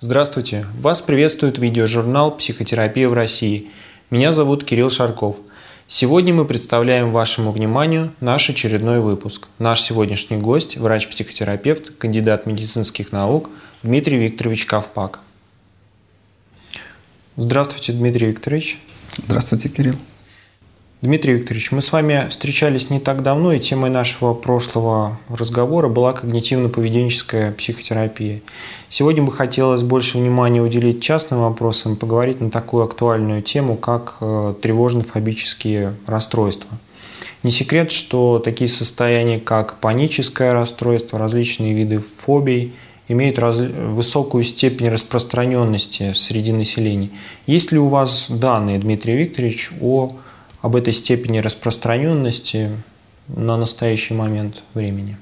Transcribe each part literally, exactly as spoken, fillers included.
Здравствуйте! Вас приветствует видеожурнал «Психотерапия в России». Меня зовут Кирилл Шарков. Сегодня мы представляем вашему вниманию наш очередной выпуск. Наш сегодняшний гость – врач-психотерапевт, кандидат медицинских наук Дмитрий Викторович Ковпак. Здравствуйте, Дмитрий Викторович. Здравствуйте, Кирилл. Дмитрий Викторович, мы с вами встречались не так давно, и темой нашего прошлого разговора была когнитивно-поведенческая психотерапия. Сегодня бы хотелось больше внимания уделить частным вопросам, поговорить на такую актуальную тему, как тревожно-фобические расстройства. Не секрет, что такие состояния, как паническое расстройство, различные виды фобий, имеют раз... высокую степень распространенности среди населения. Есть ли у вас данные, Дмитрий Викторович, о... об этой степени распространенности на настоящий момент времени?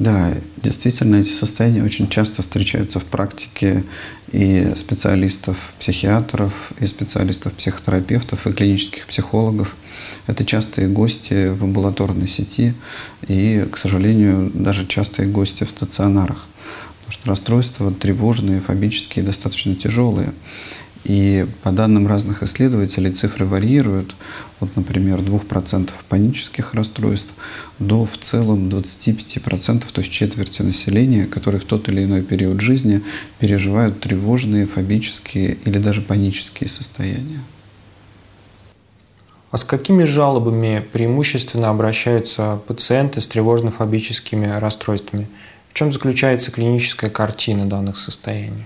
Да, действительно, эти состояния очень часто встречаются в практике и специалистов-психиатров, и специалистов-психотерапевтов, и клинических психологов. Это частые гости в амбулаторной сети и, к сожалению, даже частые гости в стационарах. Потому что расстройства тревожные, фобические, достаточно тяжелые. И по данным разных исследователей цифры варьируют от, например, двух процентов панических расстройств до в целом двадцати пяти процентов, то есть четверти населения, которые в тот или иной период жизни переживают тревожные, фобические или даже панические состояния. А с какими жалобами преимущественно обращаются пациенты с тревожно-фобическими расстройствами? В чем заключается клиническая картина данных состояний?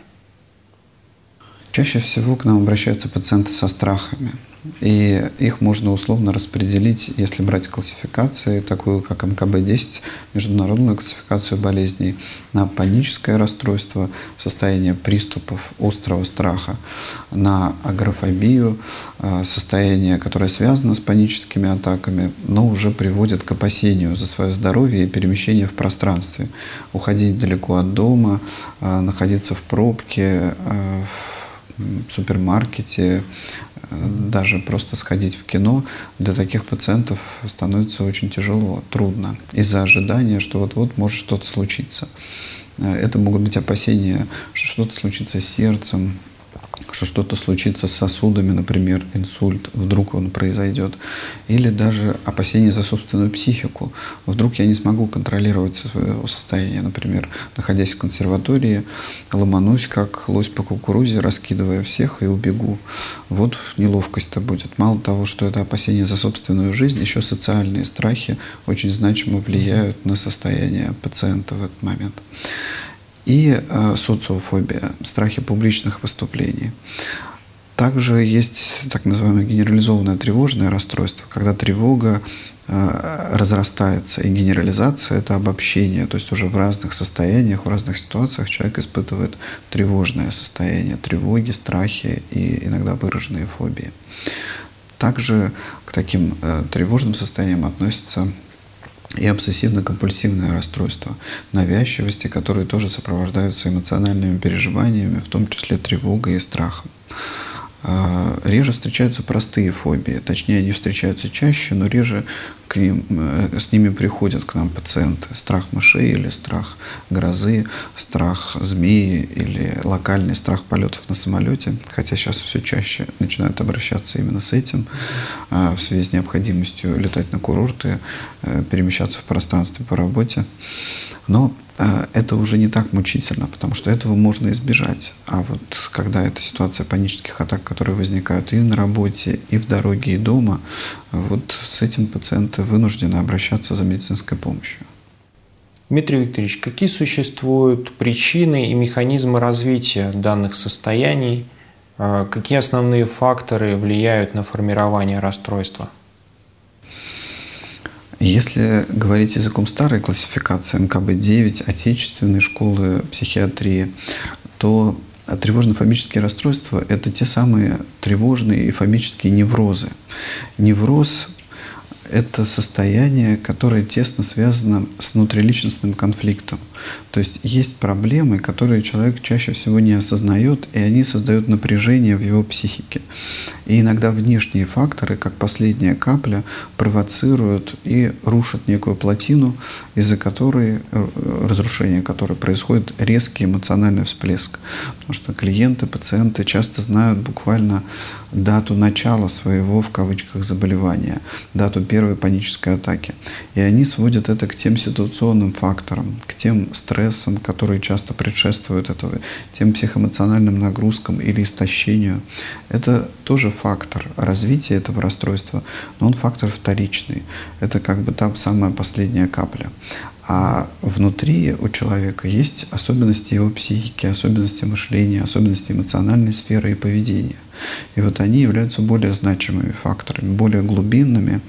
Чаще всего к нам обращаются пациенты со страхами, и их можно условно распределить, если брать классификации, такую как эм ка бэ десять, международную классификацию болезней, на паническое расстройство, состояние приступов острого страха, на агорафобию, состояние, которое связано с паническими атаками, но уже приводит к опасению за свое здоровье и перемещение в пространстве, уходить далеко от дома, находиться в пробке, в в супермаркете, даже просто сходить в кино, для таких пациентов становится очень тяжело, трудно, из-за ожидания, что вот-вот может что-то случиться. Это могут быть опасения, что что-то случится с сердцем, что что-то случится с сосудами, например, инсульт, вдруг он произойдет, или даже опасения за собственную психику. Вдруг я не смогу контролировать свое состояние, например, находясь в консерватории, ломанусь, как лось по кукурузе, раскидывая всех и убегу. Вот неловкость-то будет. Мало того, что это опасения за собственную жизнь, еще социальные страхи очень значимо влияют на состояние пациента в этот момент. И социофобия, страхи публичных выступлений. Также есть так называемое генерализованное тревожное расстройство, когда тревога разрастается, и генерализация — это обобщение, то есть уже в разных состояниях, в разных ситуациях человек испытывает тревожное состояние, тревоги, страхи и иногда выраженные фобии. Также к таким тревожным состояниям относятся и обсессивно-компульсивное расстройство, навязчивости, которые тоже сопровождаются эмоциональными переживаниями, в том числе тревогой и страхом. Реже встречаются простые фобии, точнее, они встречаются чаще, но реже к ним, с ними приходят к нам пациенты. Страх мышей или страх грозы, страх змеи или локальный страх полетов на самолете, хотя сейчас все чаще начинают обращаться именно с этим в связи с необходимостью летать на курорты, перемещаться в пространстве по работе. Но это уже не так мучительно, потому что этого можно избежать. А вот когда это ситуация панических атак, которые возникают и на работе, и в дороге, и дома, вот с этим пациенты вынуждены обращаться за медицинской помощью. Дмитрий Викторович, какие существуют причины и механизмы развития данных состояний? Какие основные факторы влияют на формирование расстройства? Если говорить языком старой классификации эм ка бэ девять, отечественной школы психиатрии, то тревожно-фобические расстройства – это те самые тревожные и фобические неврозы. Невроз – это состояние, которое тесно связано с внутриличностным конфликтом. То есть есть проблемы, которые человек чаще всего не осознает, и они создают напряжение в его психике. И иногда внешние факторы, как последняя капля, провоцируют и рушат некую плотину, из-за которой, разрушение которой происходит резкий эмоциональный всплеск. Потому что клиенты, пациенты часто знают буквально дату начала своего, в кавычках, заболевания, дату первой панической атаки. И они сводят это к тем ситуационным факторам, к тем стрессам, которые часто предшествуют этого, тем психоэмоциональным нагрузкам или истощению. Это тоже фактор развития этого расстройства, но он фактор вторичный. Это как бы там самая последняя капля. А внутри у человека есть особенности его психики, особенности мышления, особенности эмоциональной сферы и поведения. И вот они являются более значимыми факторами, более глубинными,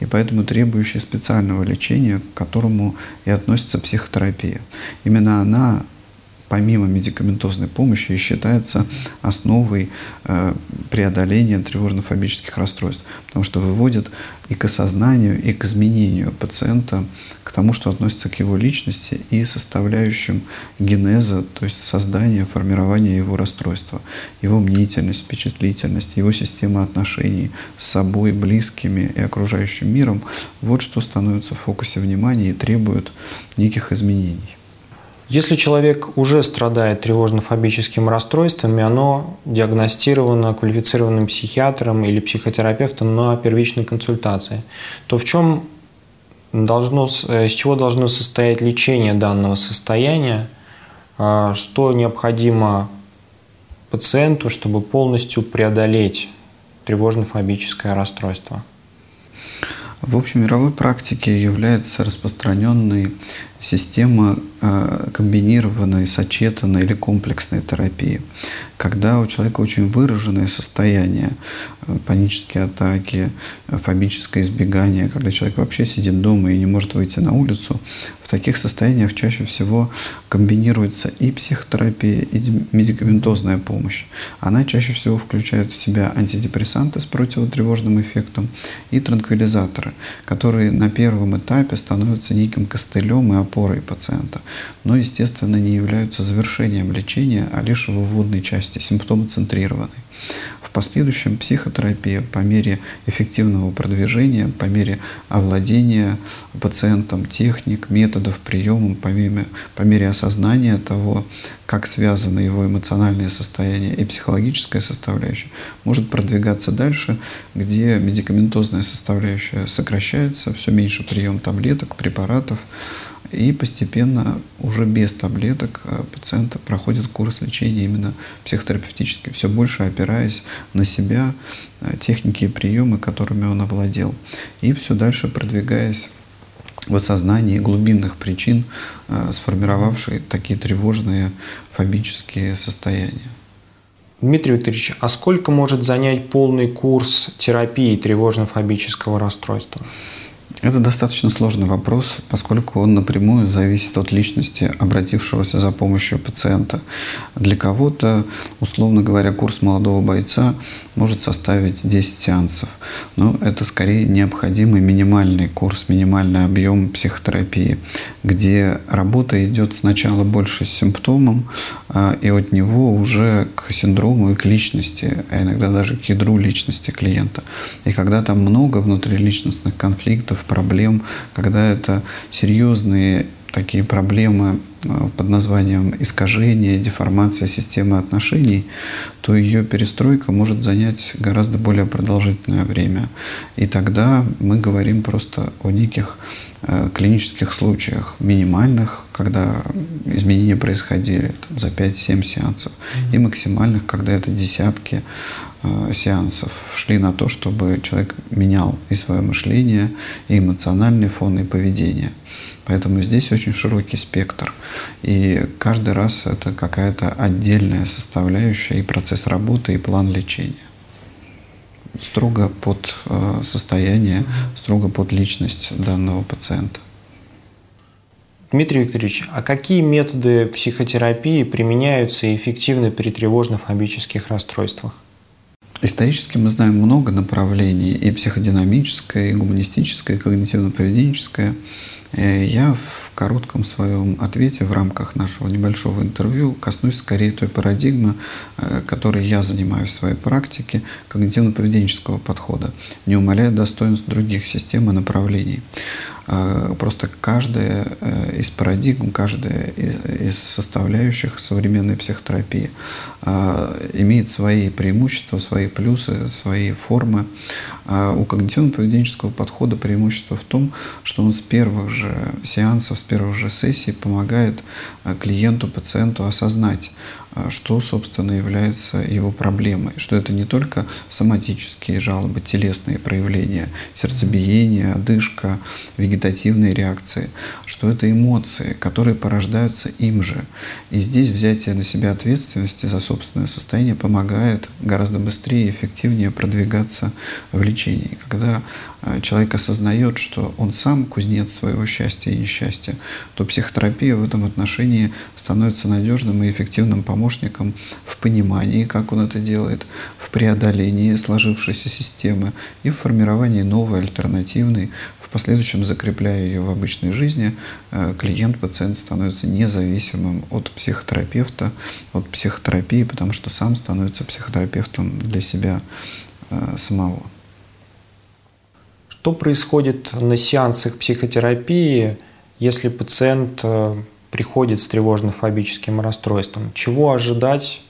и поэтому требующие специального лечения, к которому и относится психотерапия. Именно она, помимо медикаментозной помощи, и считается основой э, преодоления тревожно-фобических расстройств, потому что выводит и к осознанию, и к изменению пациента, к тому, что относится к его личности и составляющим генеза, то есть создания, формирования его расстройства, его мнительность, впечатлительность, его система отношений с собой, близкими и окружающим миром. Вот что становится в фокусе внимания и требует неких изменений. Если человек уже страдает тревожно-фобическими расстройствами, оно диагностировано квалифицированным психиатром или психотерапевтом на первичной консультации, то в чем должно, с чего должно состоять лечение данного состояния, что необходимо пациенту, чтобы полностью преодолеть тревожно-фобическое расстройство? В общемировой практике является распространенной система э, комбинированной, сочетанной или комплексной терапии, когда у человека очень выраженные состояния, э, панические атаки, э, фобическое избегание, когда человек вообще сидит дома и не может выйти на улицу. В таких состояниях чаще всего комбинируется и психотерапия, и медикаментозная помощь. Она чаще всего включает в себя антидепрессанты с противотревожным эффектом и транквилизаторы, которые на первом этапе становятся неким костылем и опорой пациента, но, естественно, не являются завершением лечения, а лишь в вводной части, симптомоцентрированной. В последующем психотерапия по мере эффективного продвижения, по мере овладения пациентом техник, методов, приемов, по мере, по мере осознания того, как связаны его эмоциональные состояния и психологическая составляющая, может продвигаться дальше, где медикаментозная составляющая сокращается, все меньше прием таблеток, препаратов, и постепенно уже без таблеток пациент проходит курс лечения именно психотерапевтический, все больше опираясь на себя, техники и приемы, которыми он овладел, и все дальше продвигаясь в осознании глубинных причин, сформировавших такие тревожные фобические состояния. Дмитрий Викторович, а сколько может занять полный курс терапии тревожно-фобического расстройства? Это достаточно сложный вопрос, поскольку он напрямую зависит от личности обратившегося за помощью пациента. Для кого-то, условно говоря, курс молодого бойца может составить десять сеансов. Но это скорее необходимый минимальный курс, минимальный объем психотерапии, где работа идет сначала больше с симптомом, и от него уже к синдрому и к личности, а иногда даже к ядру личности клиента. И когда там много внутриличностных конфликтов, проблем, когда это серьезные такие проблемы под названием искажение, деформация системы отношений, то ее перестройка может занять гораздо более продолжительное время. И тогда мы говорим просто о неких э, клинических случаях минимальных, когда изменения происходили там, за пять-семь сеансов, mm-hmm. и максимальных, когда это десятки э, сеансов шли на то, чтобы человек менял и свое мышление, и эмоциональный фон, и поведение. Поэтому здесь очень широкий спектр. И каждый раз это какая-то отдельная составляющая и процесс работы, и план лечения. Строго под состояние, строго под личность данного пациента. Дмитрий Викторович, а какие методы психотерапии применяются эффективно при тревожно-фобических расстройствах? Исторически мы знаем много направлений, и психодинамическое, и гуманистическое, и когнитивно-поведенческое. Я в коротком своем ответе в рамках нашего небольшого интервью коснусь скорее той парадигмы, которой я занимаюсь в своей практике, когнитивно-поведенческого подхода, не умаляя достоинств других систем и направлений. Просто каждая из парадигм, каждая из составляющих современной психотерапии имеет свои преимущества, свои плюсы, свои формы. У когнитивно-поведенческого подхода преимущество в том, что он с первых же сеансов, с первых же сессий помогает клиенту, пациенту осознать, что, собственно, является его проблемой, что это не только соматические жалобы, телесные проявления, сердцебиение, одышка, вегетативные реакции, что это эмоции, которые порождаются им же. И здесь взятие на себя ответственности за собственное состояние помогает гораздо быстрее и эффективнее продвигаться в лечении. Когда человек осознает, что он сам кузнец своего счастья и несчастья, то психотерапия в этом отношении становится надежным и эффективным помощником в понимании, как он это делает, в преодолении сложившейся системы и в формировании новой, альтернативной, в последующем закрепляя ее в обычной жизни. Клиент, пациент становится независимым от психотерапевта, от психотерапии, потому что сам становится психотерапевтом для себя самого. Что происходит на сеансах психотерапии, если пациент приходит с тревожно-фобическим расстройством? Чего ожидать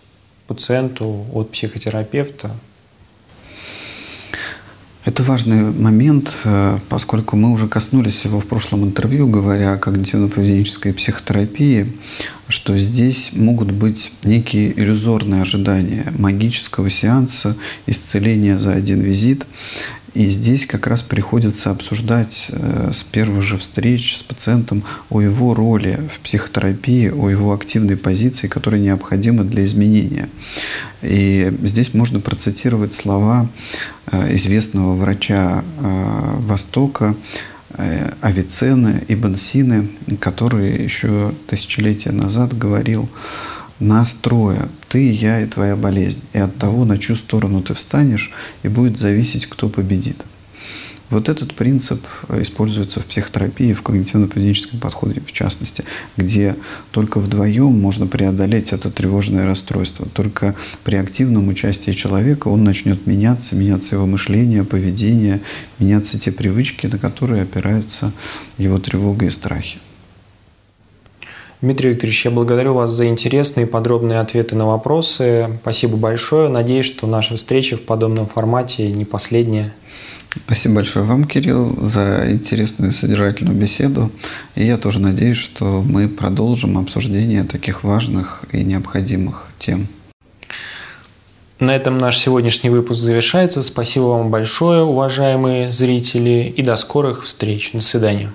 пациенту от психотерапевта? Это важный момент, поскольку мы уже коснулись его в прошлом интервью, говоря о когнитивно-поведенческой психотерапии, что здесь могут быть некие иллюзорные ожидания магического сеанса, исцеления за один визит. И здесь как раз приходится обсуждать с первых же встреч с пациентом о его роли в психотерапии, о его активной позиции, которая необходима для изменения. И здесь можно процитировать слова известного врача Востока, Авиценны, Ибн Сины, который еще тысячелетия назад говорил: «Нас трое, ты, я и твоя болезнь, и от того, на чью сторону ты встанешь, и будет зависеть, кто победит». Вот этот принцип используется в психотерапии, в когнитивно-поведенческом подходе в частности, где только вдвоем можно преодолеть это тревожное расстройство. Только при активном участии человека он начнет меняться, меняться его мышление, поведение, меняться те привычки, на которые опирается его тревога и страхи. Дмитрий Викторович, я благодарю вас за интересные и подробные ответы на вопросы. Спасибо большое. Надеюсь, что наша встреча в подобном формате не последняя. Спасибо большое вам, Кирилл, за интересную и содержательную беседу. И я тоже надеюсь, что мы продолжим обсуждение таких важных и необходимых тем. На этом наш сегодняшний выпуск завершается. Спасибо вам большое, уважаемые зрители, и до скорых встреч. До свидания.